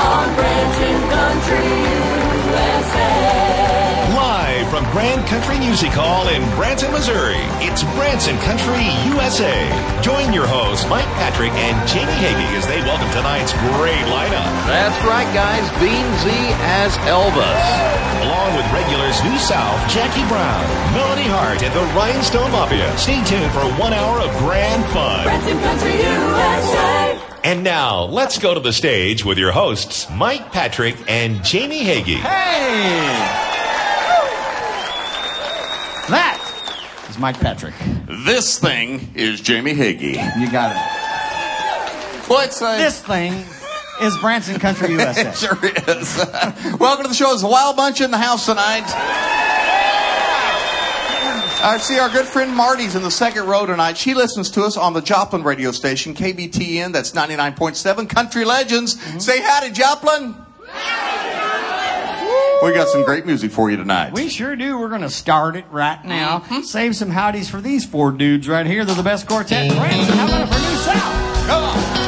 on Branson Country, USA. Live from Grand Country Music Hall in Branson, Missouri, it's Branson Country, USA. Join your hosts, Mike Patrick and Jamie Hagee, as they welcome tonight's great lineup. That's right, guys. Dean Z as Elvis. Along with regulars New South, Jackie Brown, Melody Hart, and the Rhinestone Mafia. Stay tuned for 1 hour of grand fun. Branson Country, USA. And now, let's go to the stage with your hosts, Mike Patrick and Jamie Hagee. Hey! That is Mike Patrick. This thing is Jamie Hagee. You got it. What's that? This thing is Branson Country, USA. It sure is. Welcome to the show. It's a wild bunch in the house tonight. I see our good friend Marty's in the second row tonight. She listens to us on the Joplin radio station, KBTN. That's 99.7 Country Legends. Mm-hmm. Say howdy, Joplin. We got some great music for you tonight. We sure do. We're going to start it right now. Mm-hmm. Save some howdies for these four dudes right here. They're the best quartet in Branson. How about it for New South? Come on.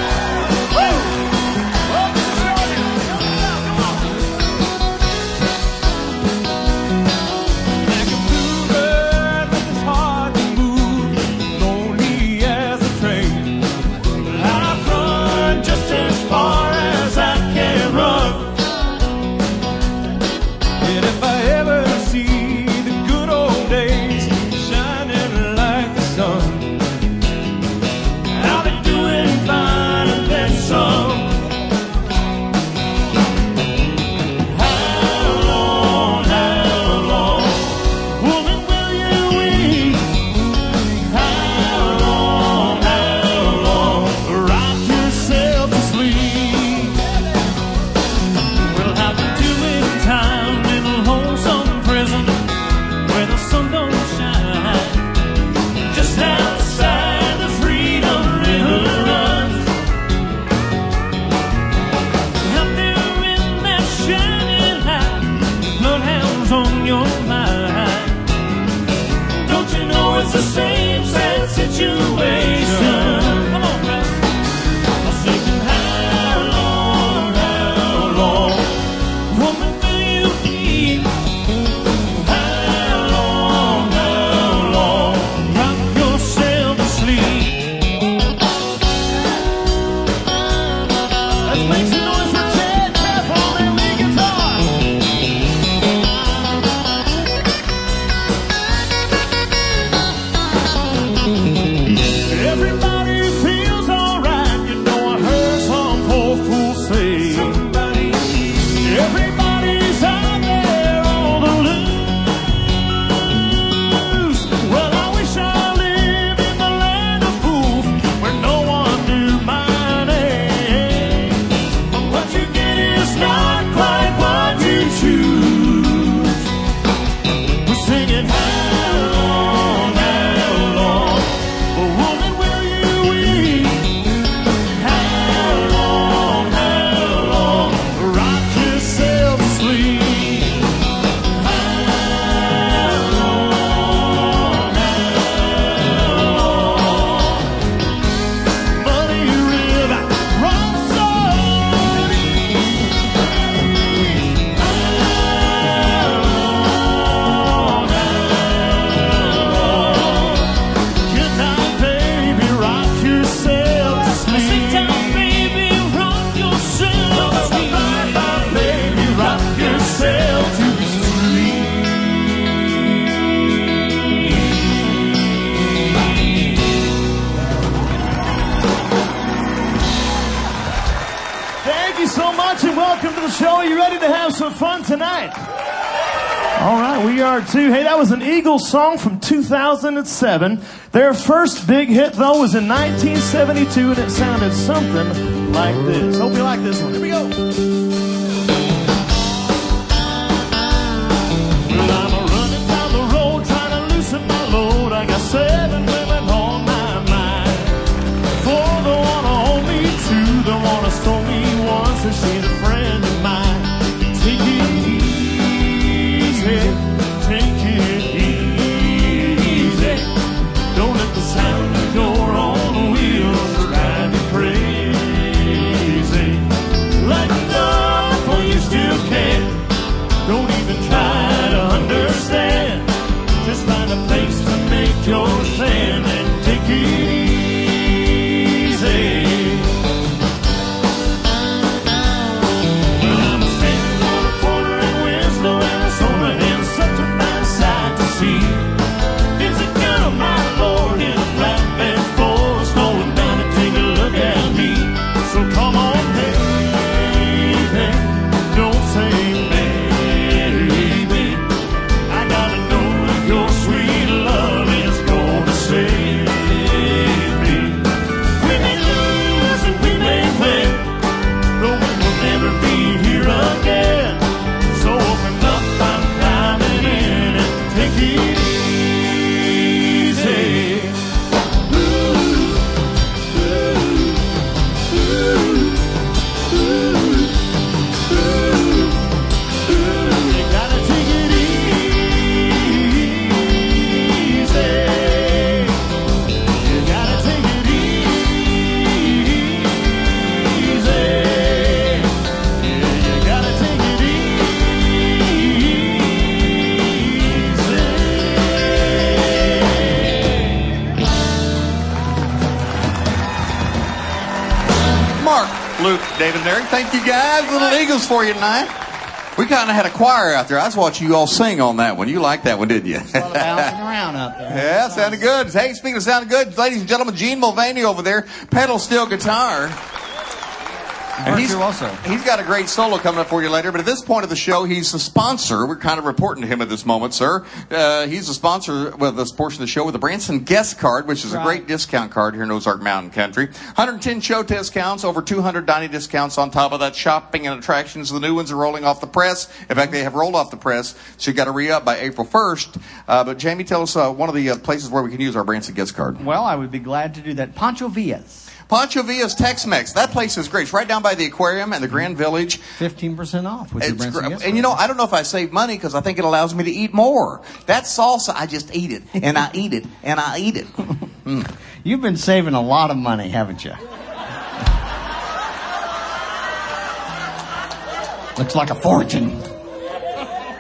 Hey, that was an Eagles song from 2007. Their first big hit, though, was in 1972, and it sounded something like this. Hope you like this one. Here we go. Well, I'm running down the road trying to loosen my load. I got 7 women on my mind. 4 don't want to hold me, 2 don't want to stone me once, and she's a friend of mine. Take it easy. Take it easy. Don't let the sound of your own wheels drive you crazy. Let go. Thank you guys, Little Eagles for you tonight. We kind of had a choir out there. I was watching you all sing on that one. You liked that one, didn't you? It's a lot of bouncing around out there. Yeah, sounded good. Hey, speaking of sounding good, ladies and gentlemen, Gene Mulvaney over there, pedal steel guitar. And he's got a great solo coming up for you later, but at this point of the show, he's the sponsor. We're kind of reporting to him at this moment, sir. He's the sponsor of this portion of the show with the Branson Guest Card, which is a great discount card here in Ozark Mountain Country. 110 show discounts, over 290 discounts on top of that. Shopping and attractions, the new ones are rolling off the press. In fact, they have rolled off the press, so you got to re-up by April 1st. But Jamie, tell us one of the places where we can use our Branson Guest Card. Well, I would be glad to do that. Pancho Villas. Pancho Villas Tex-Mex. That place is great. It's right down by the aquarium and the Grand Village. 15% off with your Branson Guest Card. And you know, I don't know if I save money because I think it allows me to eat more. That salsa, I just eat it, and I eat it, and I eat it. Mm. You've been saving a lot of money, haven't you? Looks like a fortune.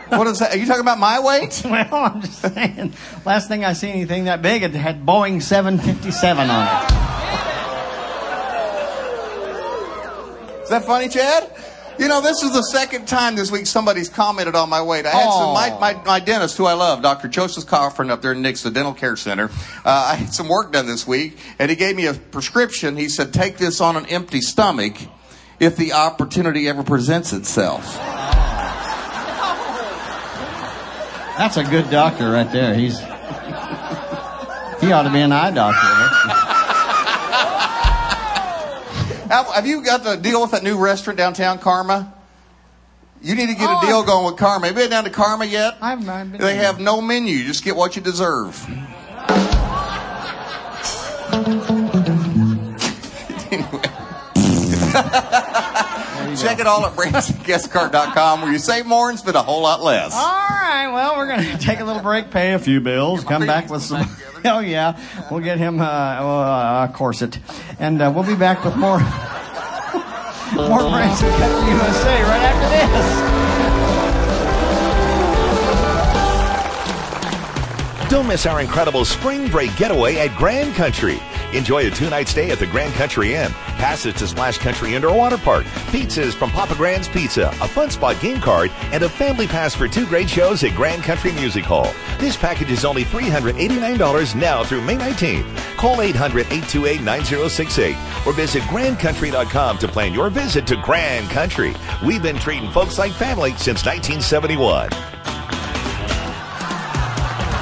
What is that? Are you talking about my weight? Well, I'm just saying. Last thing I see anything that big, it had Boeing 757 on it. Is that funny, Chad? You know, this is the second time this week somebody's commented on my weight. I had my dentist, who I love, Dr. Joseph Coffrin up there in Nixon Dental Care Center. I had some work done this week, and he gave me a prescription. He said, take this on an empty stomach if the opportunity ever presents itself. That's a good doctor right there. He ought to be an eye doctor. Have you got to deal with that new restaurant downtown, Karma? You need to get a deal going with Karma. Have you been down to Karma yet? I've not been. They have no menu. You just get what you deserve. Check it all at BransonGuestCard.com, where you save more and spend a whole lot less. All right. Well, we're going to take a little break, pay a few bills, come back with some... Oh, yeah. We'll get him a corset. And we'll be back with more Branson Country USA right after this. Don't miss our incredible spring break getaway at Grand Country. Enjoy a two-night stay at the Grand Country Inn, passes to Splash Country Indoor Water Park, pizzas from Papa Grand's Pizza, a Fun Spot game card, and a family pass for two great shows at Grand Country Music Hall. This package is only $389 now through May 19th. Call 800-828-9068 or visit GrandCountry.com to plan your visit to Grand Country. We've been treating folks like family since 1971.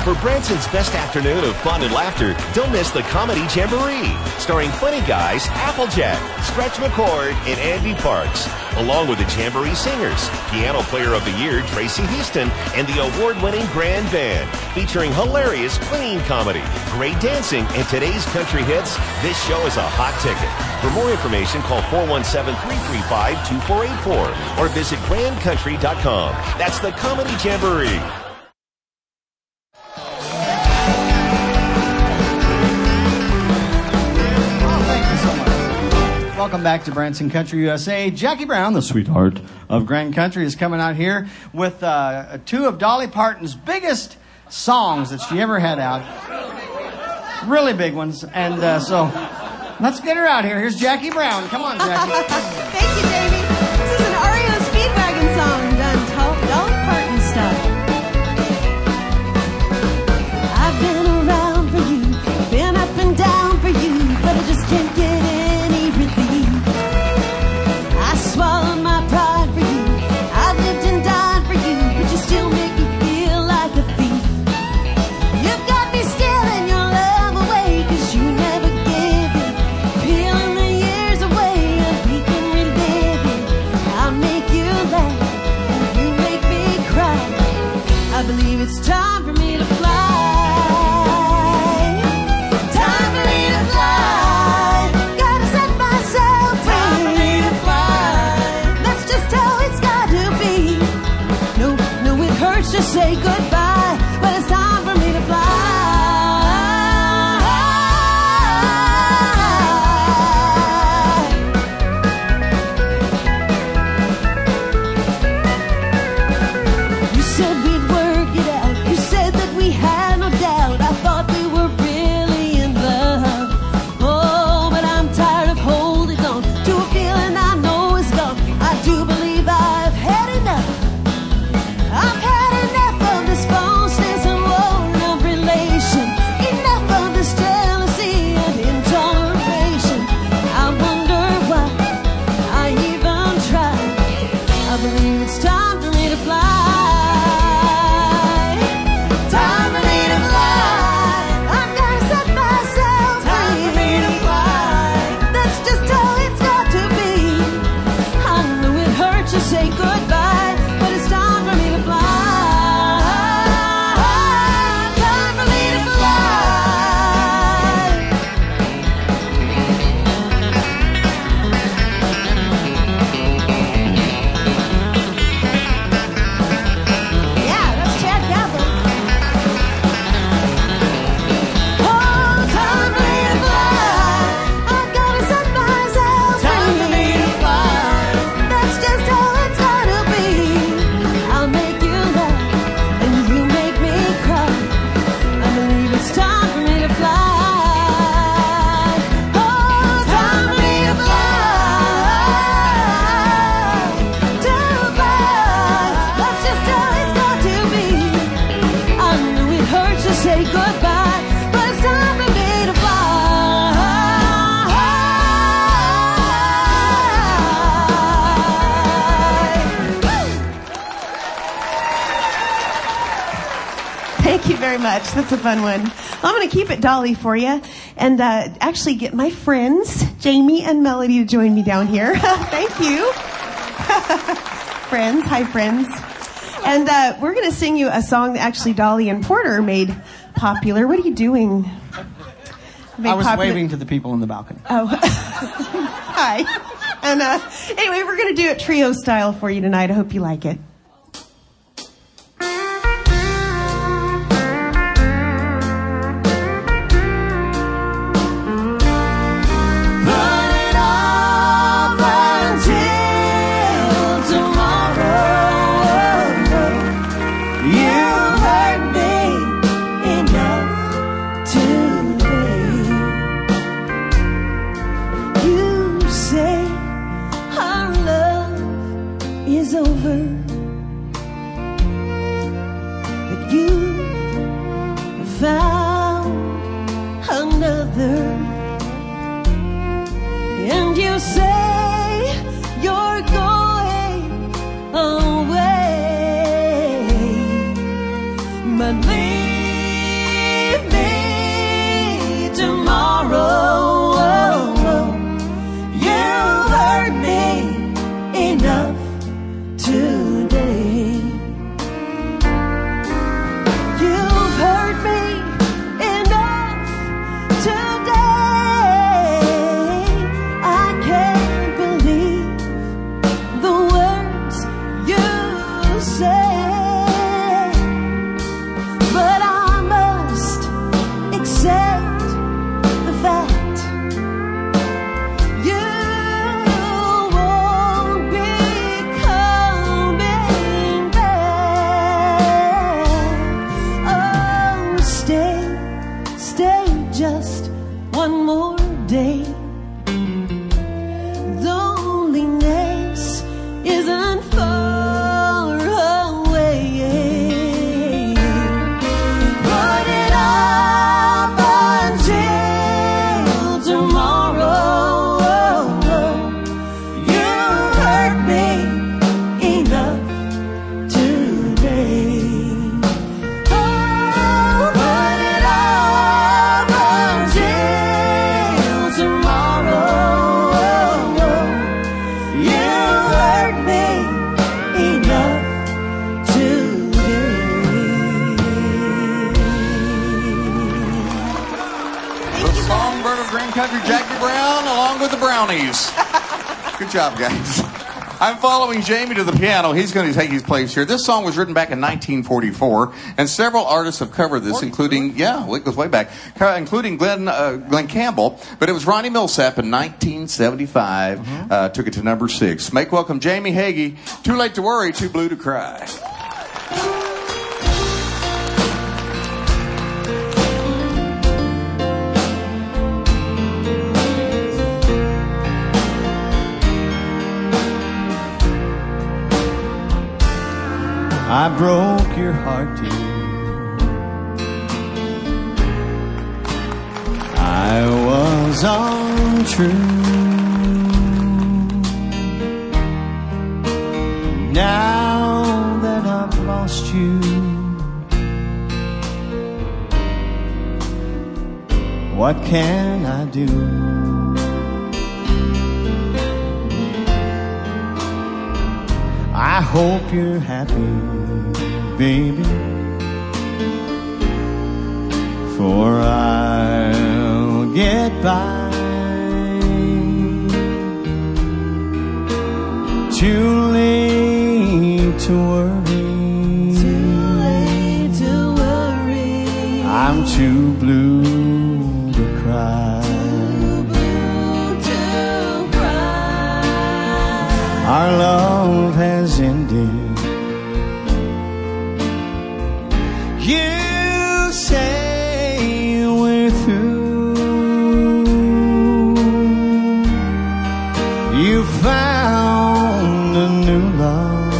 For Branson's best afternoon of fun and laughter, don't miss the Comedy Jamboree, starring funny guys Applejack, Stretch McCord, and Andy Parks, along with the Jamboree singers, Piano Player of the Year Tracy Houston, and the award-winning Grand Band, featuring hilarious clean comedy, great dancing, and today's country hits. This show is a hot ticket. For more information, call 417-335-2484 or visit GrandCountry.com. That's the Comedy Jamboree. Welcome back to Branson Country USA. Jackie Brown, the sweetheart of Grand Country, is coming out here with two of Dolly Parton's biggest songs that she ever had out. Really big ones. And so let's get her out here. Here's Jackie Brown. Come on, Jackie. Thank you, Davey. This is an REO Speedwagon song done to Dolly Parton stuff. I've been around for you, been up and down for you, but I just can't get any relief. very much. That's a fun one. I'm going to keep it dolly for you and actually get my friends, Jamie and Melody, to join me down here. Thank you. Friends. Hi, friends. And we're going to sing you a song that actually Dolly and Porter made popular. What are you doing? I was waving to the people in the balcony. Oh. Hi. And anyway, we're going to do it trio style for you tonight. I hope you like it. Jackie Brown, along with the Brownies. Good job, guys. I'm following Jamie to the piano. He's going to take his place here. This song was written back in 1944, and several artists have covered this, including, it goes way back, including Glenn Campbell, but it was Ronnie Milsap in 1975, took it to number 6. Make welcome Jamie Hagee, Too Late to Worry, Too Blue to Cry. I broke your heart, dear. I was untrue. Now that I've lost you, what can I do? I hope you're happy, baby, for I'll get by. Too late to worry. Too late to worry. I'm too blue to cry. Too blue to cry. Our love has ended. You say we're through. You found a new love.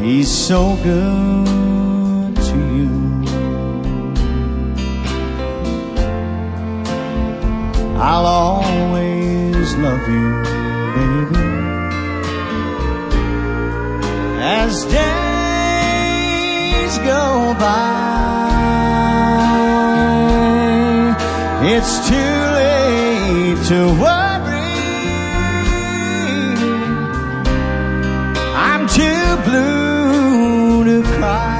He's so good to you. I'll always love you, baby, as day days go by. It's too late to worry. I'm too blue to cry.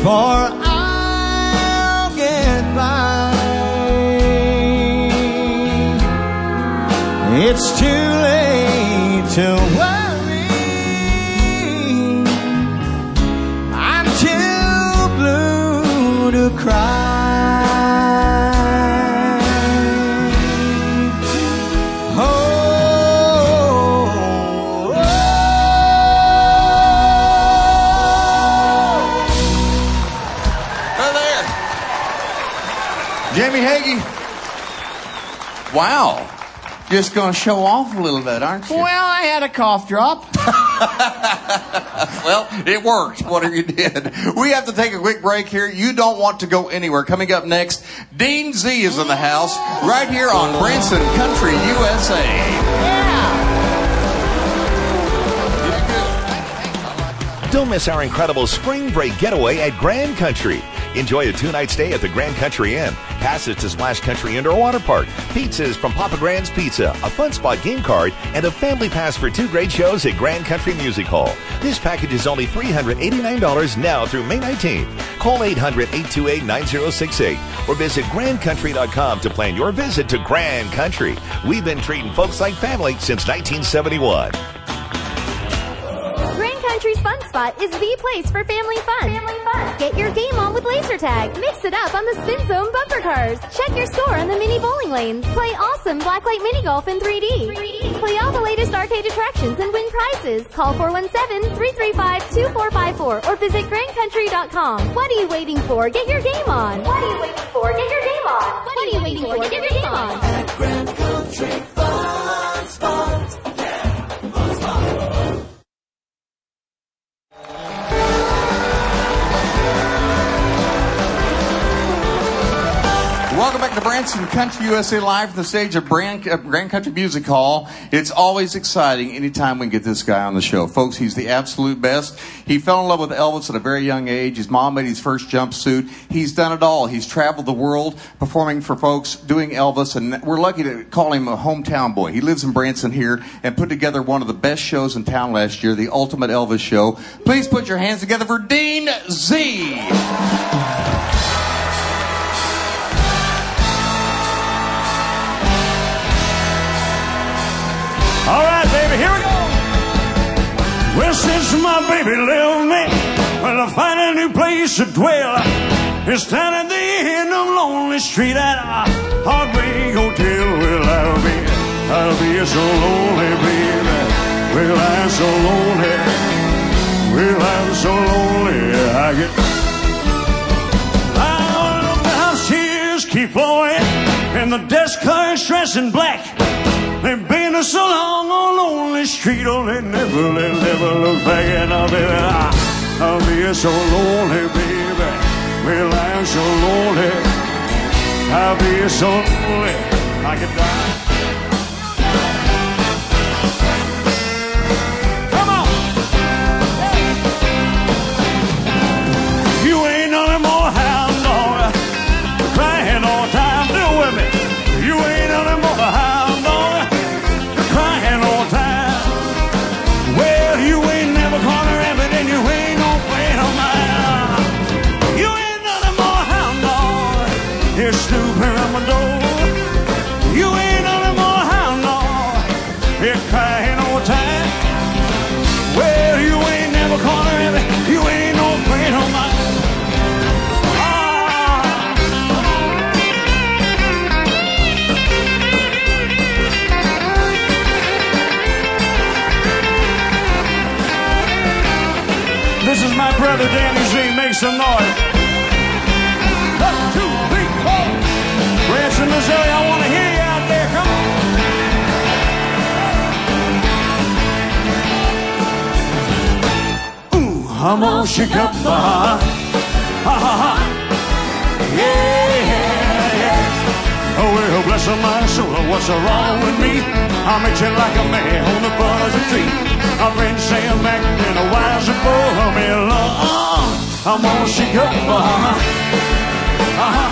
For I'll get by. It's too late to worry. I'm too blue to cry. Oh, oh. Jamie Hagee. Wow. Just going to show off a little bit, aren't you? Well, I had a cough drop. Well, it worked, whatever you did. We have to take a quick break here. You don't want to go anywhere. Coming up next, Dean Z is in the house right here on Branson Country, USA. Yeah. Don't miss our incredible spring break getaway at Grand Country. Enjoy a 2-night stay at the Grand Country Inn, passes to Splash Country Indoor Water Park, pizzas from Papa Grand's Pizza, a Fun Spot game card, and a family pass for 2 great shows at Grand Country Music Hall. This package is only $389 now through May 19th. Call 800-828-9068 or visit GrandCountry.com to plan your visit to Grand Country. We've been treating folks like family since 1971. Country's Fun Spot is the place for family fun. Get your game on with laser tag. Mix it up on the Spin Zone bumper cars. Check your score on the mini bowling lane. Play awesome blacklight mini golf in 3D. Play all the latest arcade attractions and win prizes. Call 417-335-2454 or visit GrandCountry.com. What are you waiting for? Get your game on. At Grand Country Fun Spot. Welcome back to Branson Country USA Live from the stage of Grand Country Music Hall. It's always exciting anytime we can get this guy on the show. Folks, he's the absolute best. He fell in love with Elvis at a very young age. His mom made his first jumpsuit. He's done it all. He's traveled the world performing for folks, doing Elvis, and we're lucky to call him a hometown boy. He lives in Branson here and put together one of the best shows in town last year, the Ultimate Elvis Show. Please put your hands together for Dean Z. All right, baby, here we go. Well, since my baby left me, well, I find a new place to dwell. It's down at the end of Lonely Street at a Heartbreak Hotel. Well, I'll be so lonely, baby. Well, I'm so lonely. Well, I'm so lonely. I get out of the house, tears keep flowing, and the desk clerk's dressed in black. They've been there so long on Lonely Street, oh, they never look back. And I'll be, I'll be so lonely, baby. Well, I'm so lonely. I'll be so lonely, I could die. Come on! Hey. You ain't no more hound dog, crying all the time, deal with me. You ain't no more hound dog. Stupid Ramadan, you ain't no more hound dog. You're crying all the time. Well, you ain't never gonna have it. You ain't no friend of mine. Ah. This is my brother Danny Z. Make some noise. One, two, three. Rest Memphis and Missouri. I want to hear you out there. Come on. Ooh, I'm gonna shake up my heart. Ha ha ha. Yeah, yeah. Oh, well, bless my soul. What's wrong with me? I'm itching like a man on a buzzing tree. I'm friend Sam Mack and a wiser fool. I'm in love. I'm gonna shake up my heart. Ha ha.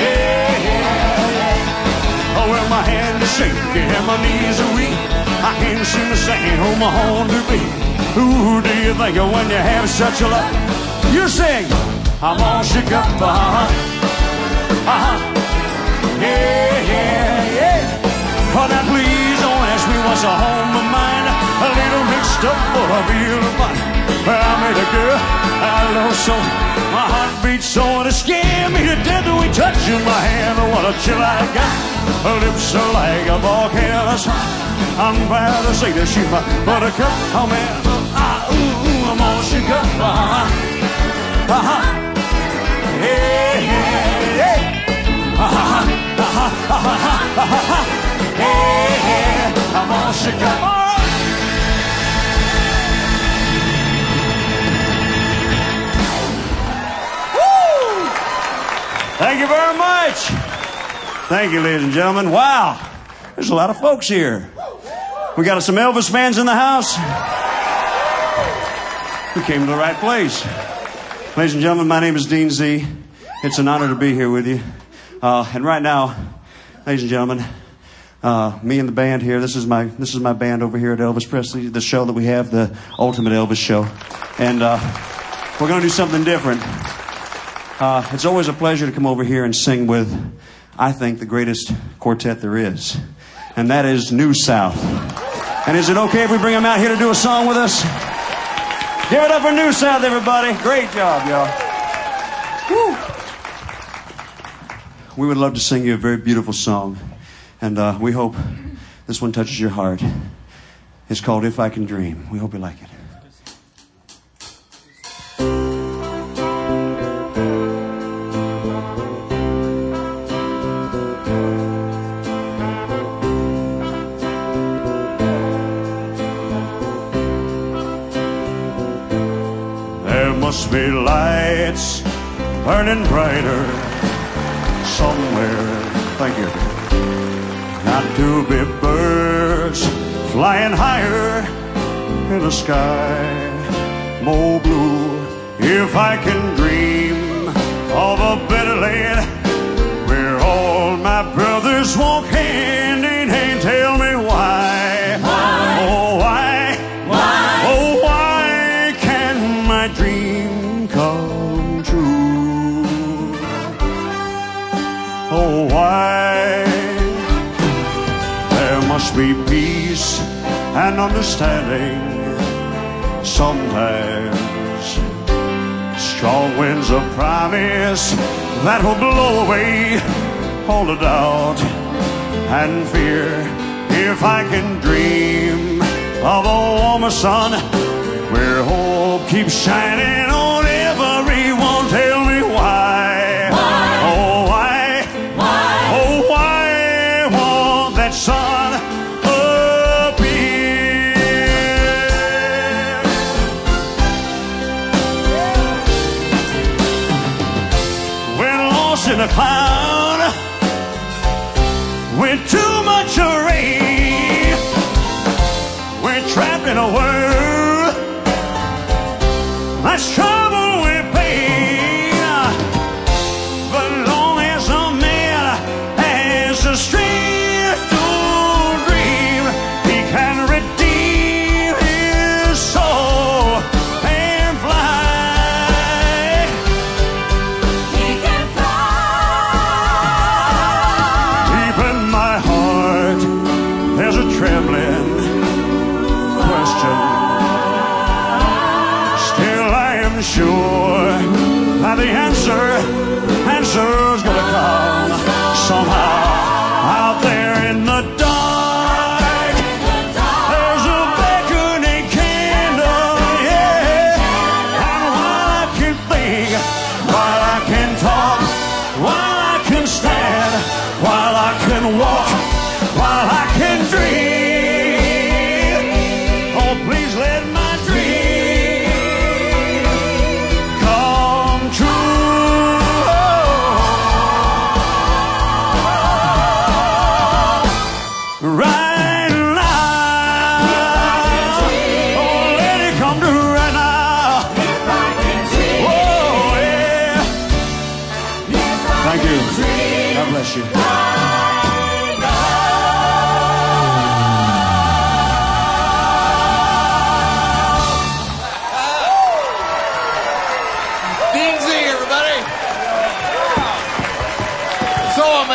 Oh, well, my hand is shaking and my knees are weak. I can't seem to sing on my horn to beat. Who do you think of when you have such a lot? You sing, I'm all shook up, yeah, yeah, yeah. Oh, now please don't ask me what's on my mind. A little mixed up for a real fun. I met a girl, I lost some. My heart beats so it scared me to death. We touch in my hand, what a chill I got. Her lips are like a volcano's hot. I'm proud to say that she's my buttercup. Oh man, ooh, I'm all shook up. Hey, hey, hey. Hey, hey, I'm all shook up. Thank you very much. Thank you, ladies and gentlemen. Wow, there's a lot of folks here. We got some Elvis fans in the house. We came to the right place. Ladies and gentlemen, my name is Dean Z. It's an honor to be here with you. And right now, ladies and gentlemen, me and the band here. This is my band over here at Elvis Presley, the show that we have, the Ultimate Elvis Show. And we're going to do something different. It's always a pleasure to come over here and sing with, I think, the greatest quartet there is. And that is New South. And is it okay if we bring them out here to do a song with us? Give it up for New South, everybody. Great job, y'all. Woo. We would love to sing you a very beautiful song. And we hope this one touches your heart. It's called If I Can Dream. We hope you like it. Must be lights burning brighter somewhere. Thank you. Not to be birds flying higher in the sky, more blue. If I can dream of a better land where all my brothers walk hand in hand, tell me why. Why? Oh, why? Why? Oh, why can my dream come true? Oh, why? There must be peace and understanding sometimes. Strong winds of promise that will blow away all the doubt and fear. If I can dream of a warmer sun where hope keeps shining on. Everyone tell me why. Why? Oh, why? Why? Oh, why won't that sun appear? When lost in a cloud, when too much rain, when trapped in a world that's trouble. Answer's gonna come somehow. Out there in the dark, there's a beckoning candle, yeah. And while I can think, while I can talk, while I can stand,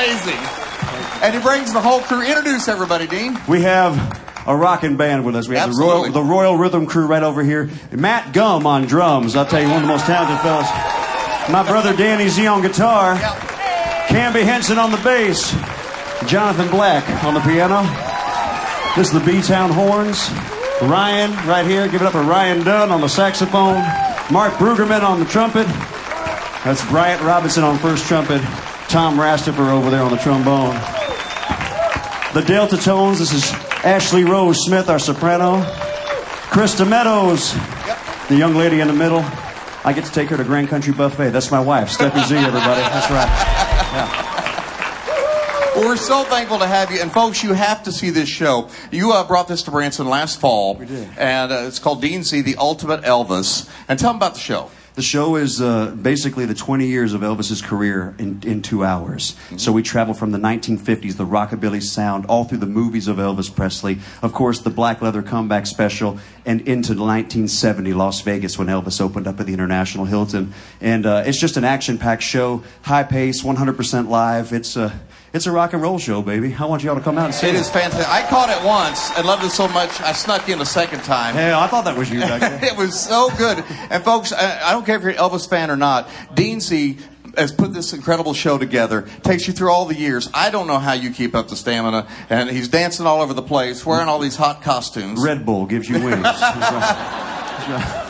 amazing. And he brings the whole crew. Introduce everybody, Dean. We have a rocking band with us. We have the Royal Rhythm Crew right over here. Matt Gumm on drums. I'll tell you, one of the most talented fellas. My brother Danny Z on guitar. Camby Henson on the bass. Jonathan Black on the piano. This is the B-Town Horns. Ryan right here. Give it up for Ryan Dunn on the saxophone. Mark Brueggemann on the trumpet. That's Bryant Robinson on first trumpet. Tom Rastifer over there on the trombone. The Delta Tones. This is Ashley Rose Smith, our soprano. Krista Meadows, the young lady in the middle. I get to take her to Grand Country Buffet. That's my wife, Stephanie Z, everybody. That's right. Yeah. Well, we're so thankful to have you. And, folks, you have to see this show. You brought this to Branson last fall. We did. And it's called Dean Z, The Ultimate Elvis. And tell them about the show. The show is basically the 20 years of Elvis's career in 2 hours. Mm-hmm. So we travel from the 1950s, the rockabilly sound, all through the movies of Elvis Presley. Of course, the Black Leather Comeback Special, and into the 1970 Las Vegas when Elvis opened up at the International Hilton. And it's just an action-packed show, high pace, 100% live. It's a rock and roll show, baby. I want y'all to come out and see it. It is fantastic. I caught it once and loved it so much, I snuck in a second time. Yeah, I thought that was you back there. It was so good. And, folks, I don't care if you're an Elvis fan or not, Dean Z has put this incredible show together. Takes you through all the years. I don't know how you keep up the stamina. And he's dancing all over the place, wearing all these hot costumes. Red Bull gives you wings.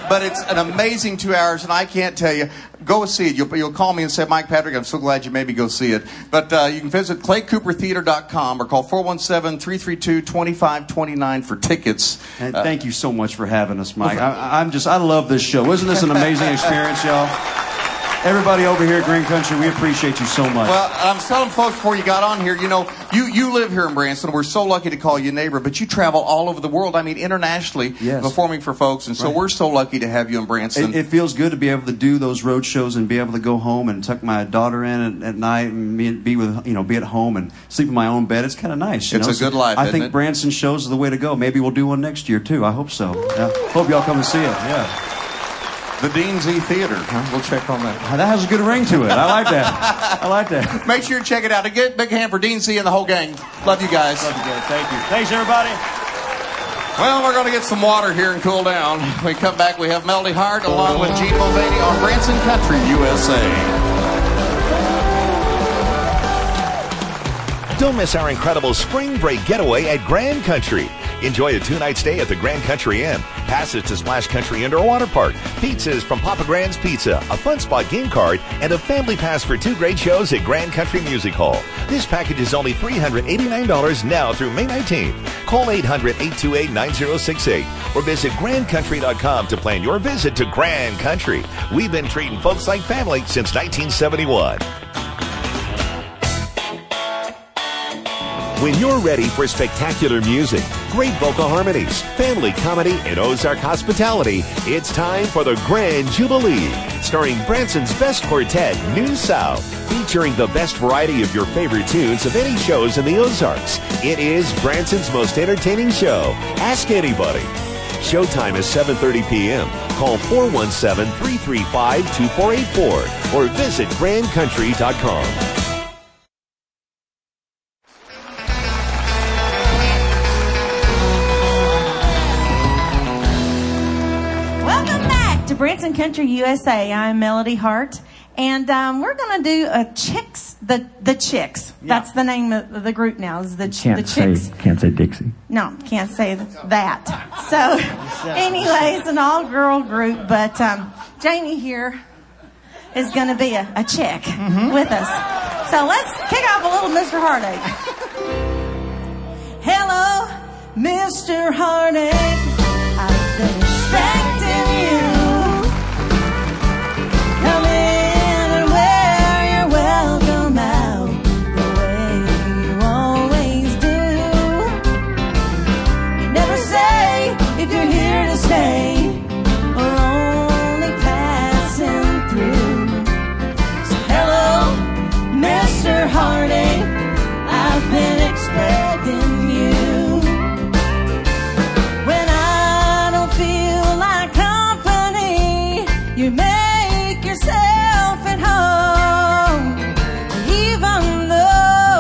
But it's an amazing 2 hours, and I can't tell you. Go see it. You'll call me and say, Mike Patrick, I'm so glad you made me go see it. But you can visit ClayCooperTheater.com or call 417-332-2529 for tickets. And thank you so much for having us, Mike. I love this show. Isn't this an amazing experience, y'all? Everybody over here at Green Country, we appreciate you so much. Well, I'm telling folks before you got on here, you know, you live here in Branson. We're so lucky to call you neighbor, but you travel all over the world. I mean, internationally, yes, performing for folks, and so right, we're so lucky to have you in Branson. It feels good to be able to do those road shows and be able to go home and tuck my daughter in at night and be at home and sleep in my own bed. It's kind of nice. It's a good life. I think Branson shows are the way to go. Maybe we'll do one next year too. I hope so. Yeah. Hope y'all come and see it. Yeah. The Dean Z Theater. Huh? We'll check on that. That has a good ring to it. I like that. I like that. Make sure you check it out. Again, big hand for Dean Z and the whole gang. Love you guys. Love you guys. Thank you. Thanks, everybody. Well, we're going to get some water here and cool down. When we come back, we have Melody Hart along with Gene Mulvaney on Branson Country USA. Don't miss our incredible spring break getaway at Grand Country. Enjoy a 2-night stay at the Grand Country Inn, passes to Splash Country Indoor Water Park, pizzas from Papa Grand's Pizza, a Fun Spot game card, and a family pass for 2 great shows at Grand Country Music Hall. This package is only $389 now through May 19th. Call 800-828-9068 or visit GrandCountry.com to plan your visit to Grand Country. We've been treating folks like family since 1971. When you're ready for spectacular music, great vocal harmonies, family comedy, and Ozark hospitality, it's time for the Grand Jubilee, starring Branson's best quartet, New South, featuring the best variety of your favorite tunes of any shows in the Ozarks. It is Branson's most entertaining show. Ask anybody. Showtime is 7:30 p.m. Call 417-335-2484 or visit GrandCountry.com. Branson Country USA. I'm Melody Hart, and we're going to do a Chicks, the Chicks. Yeah. That's the name of the group now, is the Chicks. Can't say Dixie. No, can't say that. So, anyways, an all-girl group, but Jamie here is going to be a chick with us. So let's kick off a little Mr. Heartache. Hello, Mr. Heartache. I've been expecting you. Come in and wear your welcome out the way you always do. You never say if you're here to stay or only passing through. So hello, Mr. Heartache, I've been expecting you. When I don't feel like company, you may yourself at home, even though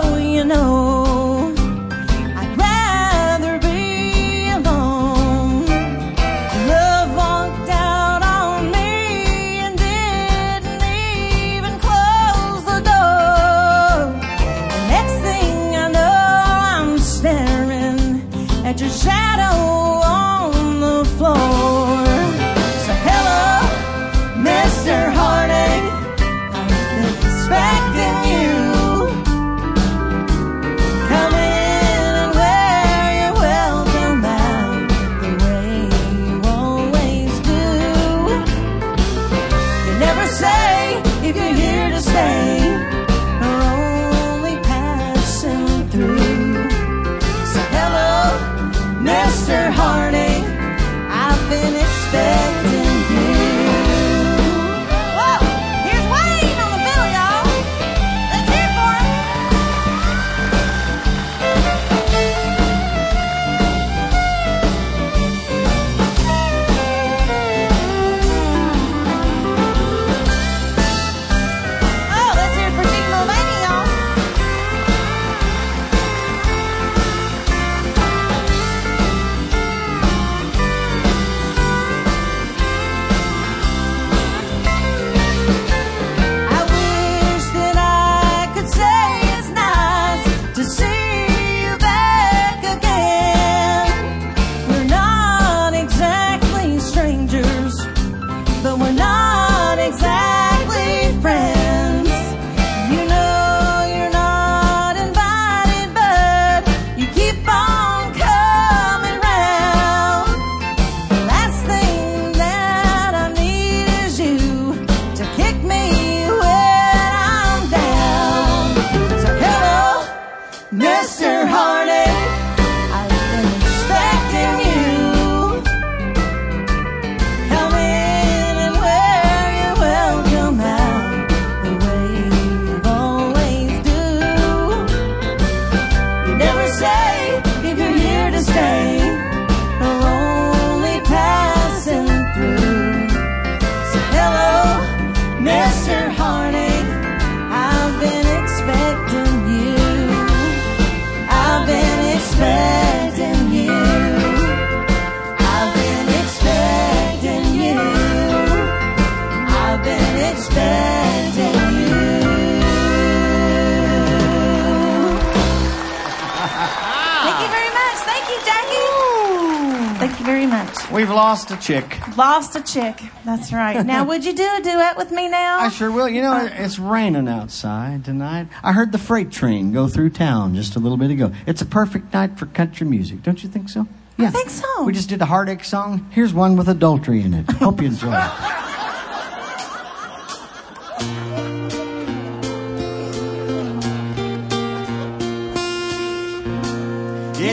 We've lost a chick. Lost a chick. That's right. Now, would you do a duet with me now? I sure will. You know, it's raining outside tonight. I heard the freight train go through town just a little bit ago. It's a perfect night for country music. Don't you think so? Yeah. I think so. We just did a heartache song. Here's one with adultery in it. Hope you enjoy it.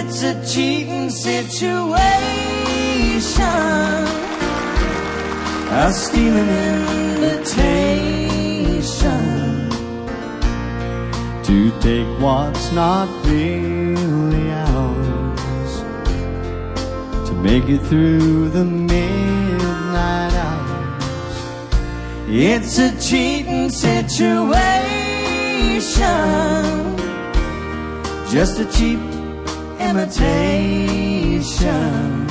It's a cheating situation, a stealing invitation to take what's not really ours, to make it through the midnight hours. It's a cheating situation, just a cheap imitation,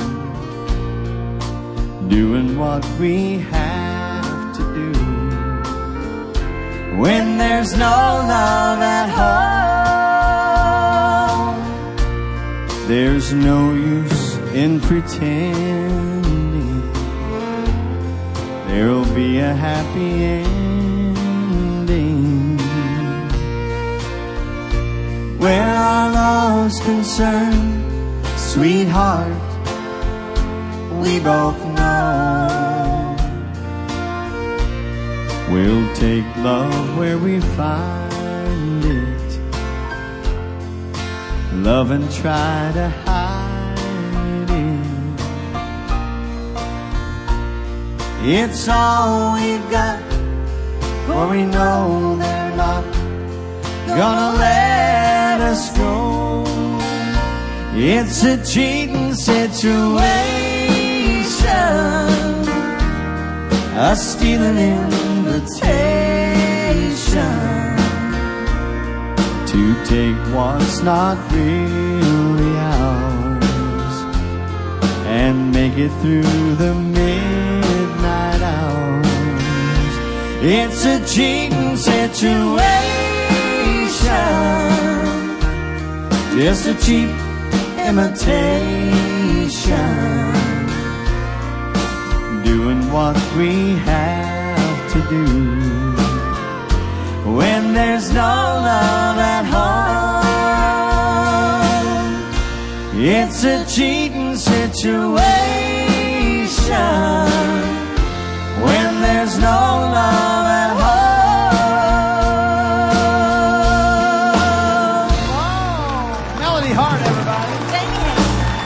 doing what we have to do when there's no love at home. There's no use in pretending there'll be a happy ending. Where our love's concerned, sweetheart, we both know we'll take love where we find it, love and try to hide it. It's all we've got, for we know they're not gonna let us go. It's a cheating situation, a stealing invitation to take what's not really ours and make it through the midnight hours. It's a cheating situation, just a cheap imitation, doing what we have to do when there's no love at home. It's a cheating situation when there's no love at home.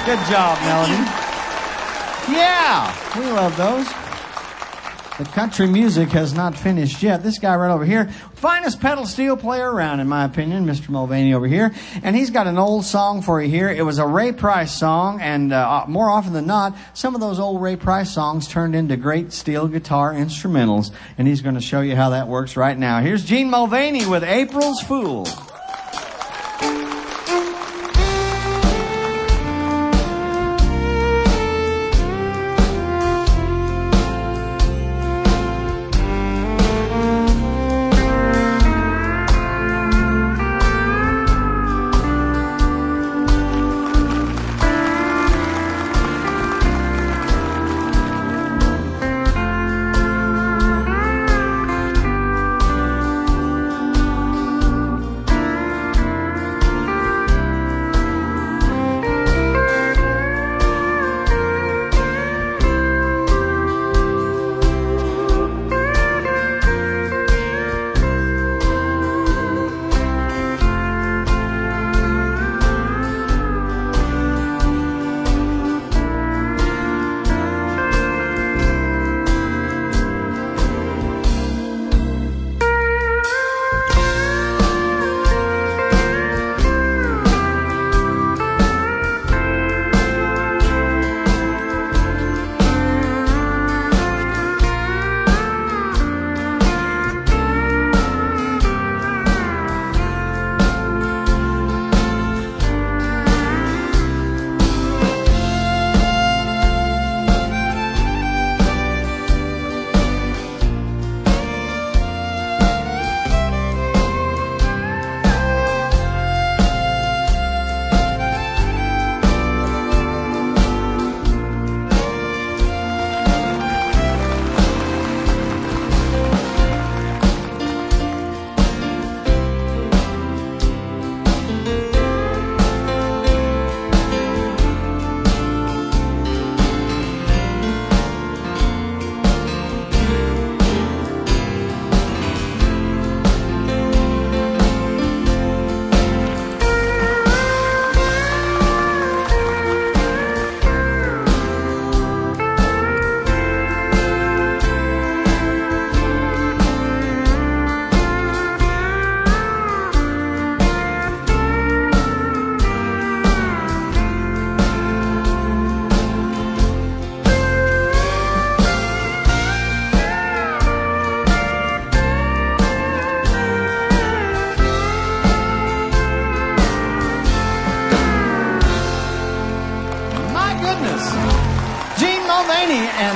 Good job, Melody. Yeah, we love those. The country music has not finished yet. This guy right over here, finest pedal steel player around, in my opinion, Mr. Mulvaney over here. And he's got an old song for you here. It was a Ray Price song, and more often than not, some of those old Ray Price songs turned into great steel guitar instrumentals. And he's going to show you how that works right now. Here's Gene Mulvaney with April's Fool.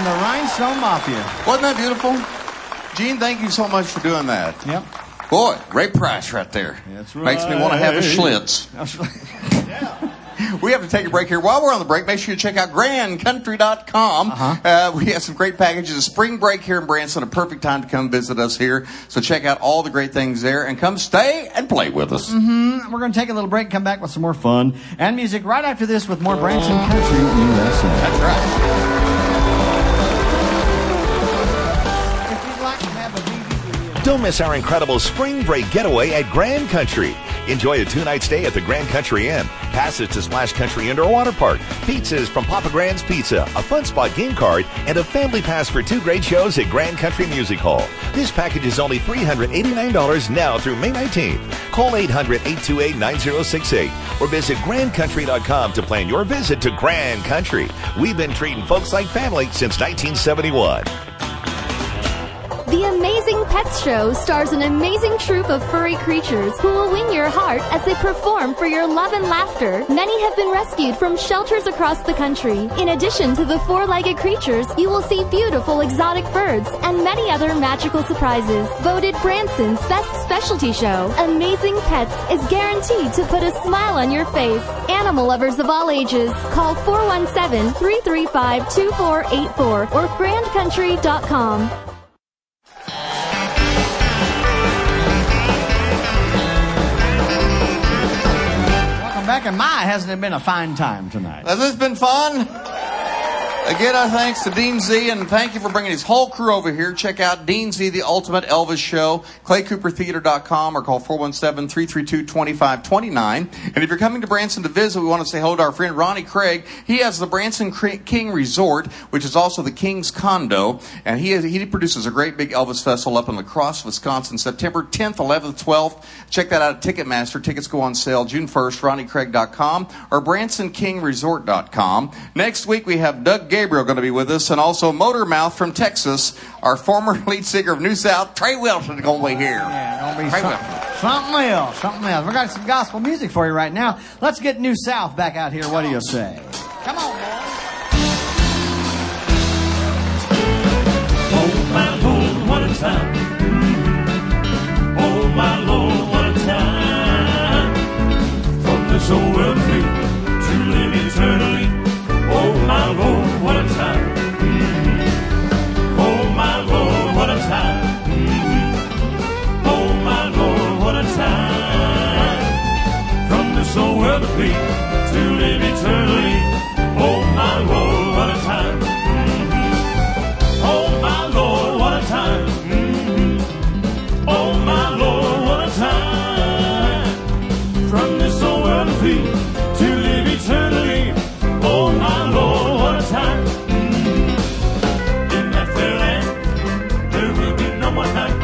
from the Rhinestone Mafia. Wasn't that beautiful? Gene, thank you so much for doing that. Yep. Boy, Ray Price right there. That's right. Makes me want to have a Schlitz. That's right. Yeah. We have to take a break here. While we're on the break, make sure you check out GrandCountry.com. We have some great packages. A spring break here in Branson, a perfect time to come visit us here. So check out all the great things there and come stay and play with us. Mm-hmm. We're going to take a little break and come back with some more fun and music right after this with more Branson Country USA. That's right. Don't miss our incredible spring break getaway at Grand Country. Enjoy a two-night stay at the Grand Country Inn, passage to Splash Country Indoor Water Park, pizzas from Papa Grand's Pizza, a Fun Spot game card, and a family pass for two great shows at Grand Country Music Hall. This package is only $389 now through May 19th. Call 800-828-9068 or visit GrandCountry.com to plan your visit to Grand Country. We've been treating folks like family since 1971. The Amazing Pets Show stars an amazing troupe of furry creatures who will win your heart as they perform for your love and laughter. Many have been rescued from shelters across the country. In addition to the four-legged creatures, you will see beautiful exotic birds and many other magical surprises. Voted Branson's Best Specialty Show, Amazing Pets is guaranteed to put a smile on your face. Animal lovers of all ages, call 417-335-2484 or GrandCountry.com. Back in my, hasn't it been a fine time tonight? Has this been fun? Again, our thanks to Dean Z, and thank you for bringing his whole crew over here. Check out Dean Z, The Ultimate Elvis Show, ClayCooperTheater.com, or call 417-332-2529. And if you're coming to Branson to visit, we want to say hello to our friend Ronnie Craig. He has the Branson King Resort, which is also the King's Condo, and he produces a great big Elvis Festival up in La Crosse, Wisconsin, September 10th, 11th, 12th. Check that out at Ticketmaster. Tickets go on sale June 1st, RonnieCraig.com or BransonKingResort.com. Next week, we have Doug Gabriel going to be with us, and also Motormouth from Texas, our former lead singer of New South, Trey Wilson, going to be here. Yeah, going to be something else. We've got some gospel music for you right now. Let's get New South back out here. What do you say? Come on, boys. Oh, my Lord, what a time. Oh, my Lord, what a time. From this old world free to live eternally. Oh, my Lord, what a time. Oh, my Lord, what a time. Oh, my Lord, what a time. From this old world of me to live eternally. Oh, my Lord, what a time. Oh, my Lord, what a time. Oh, my Lord, what a time. From this old world of me to live eternally. Oh, my Lord, what a time. In that fair land, there will be no more night.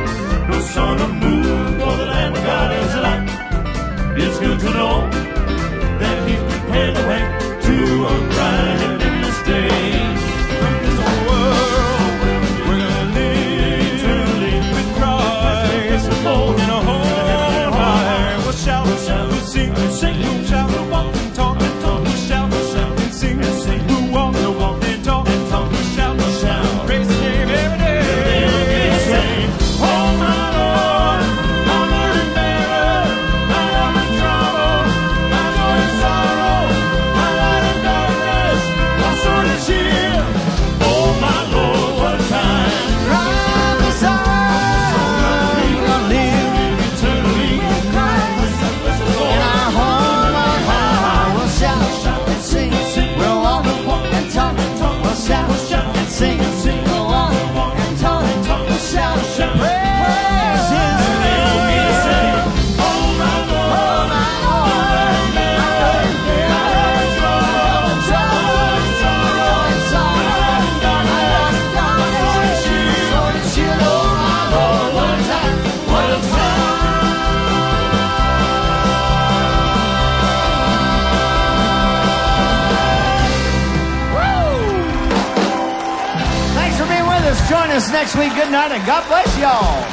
No sun or moon, for the Lamb of God is a light. It's good to know that He's prepared the way to a bride and in this day. From this old world, we're going to live eternally with Christ. It's a home and a home. We'll sing, we'll sing, we'll shout, we'll walk and talk. Next week, good night and God bless y'all.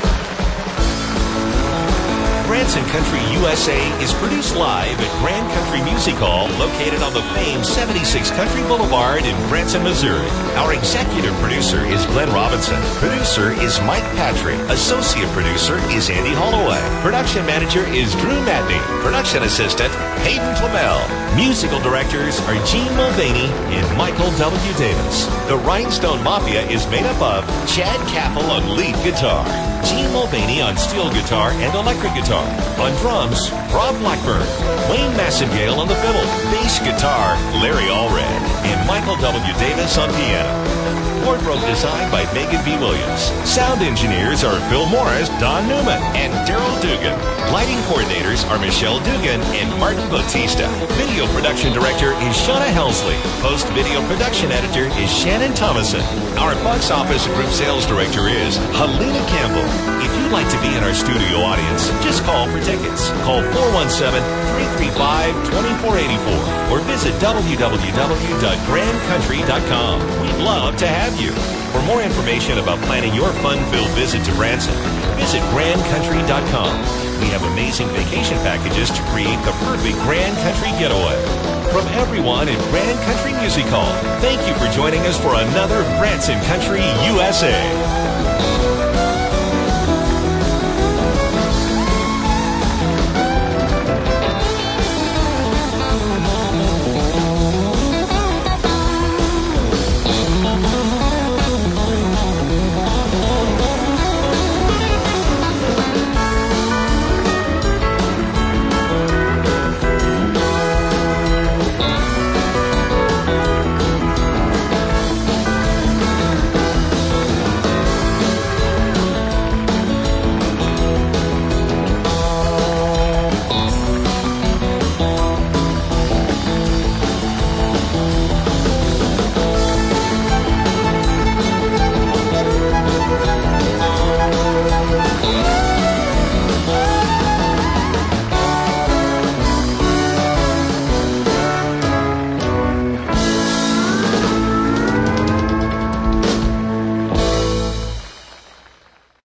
Branson Country USA is produced live at Grand Country Music Hall, located on the famed 76 Country Boulevard in Branson, Missouri. Our executive producer is Glenn Robinson. Producer is Mike Patrick. Associate producer is Andy Holloway. Production manager is Drew Matney. Production assistant, Hayden Clamel. Musical directors are Gene Mulvaney and Michael W. Davis. The Rhinestone Mafia is made up of Chad Capel on lead guitar, Gene Mulvaney on steel guitar and electric guitar. On drums, Rob Blackburn. Wayne Massengale on the fiddle, bass guitar, Larry Allred. And Michael W. Davis on piano. Wardrobe designed by Megan B. Williams. Sound engineers are Phil Morris, Don Newman, and Daryl Dugan. Lighting coordinators are Michelle Dugan and Martin Bautista. Video production director is Shauna Helsley. Post-video production editor is Shannon Thomason. Our box office group sales director is Helena Campbell. If you'd like to be in our studio audience, just call for tickets. Call 417-335-2484 or visit www.grandcountry.com. We'd love to have you. For more information about planning your fun-filled visit to Branson, visit GrandCountry.com. We have amazing vacation packages to create the perfect Grand Country getaway. From everyone at Grand Country Music Hall, thank you for joining us for another Branson Country USA.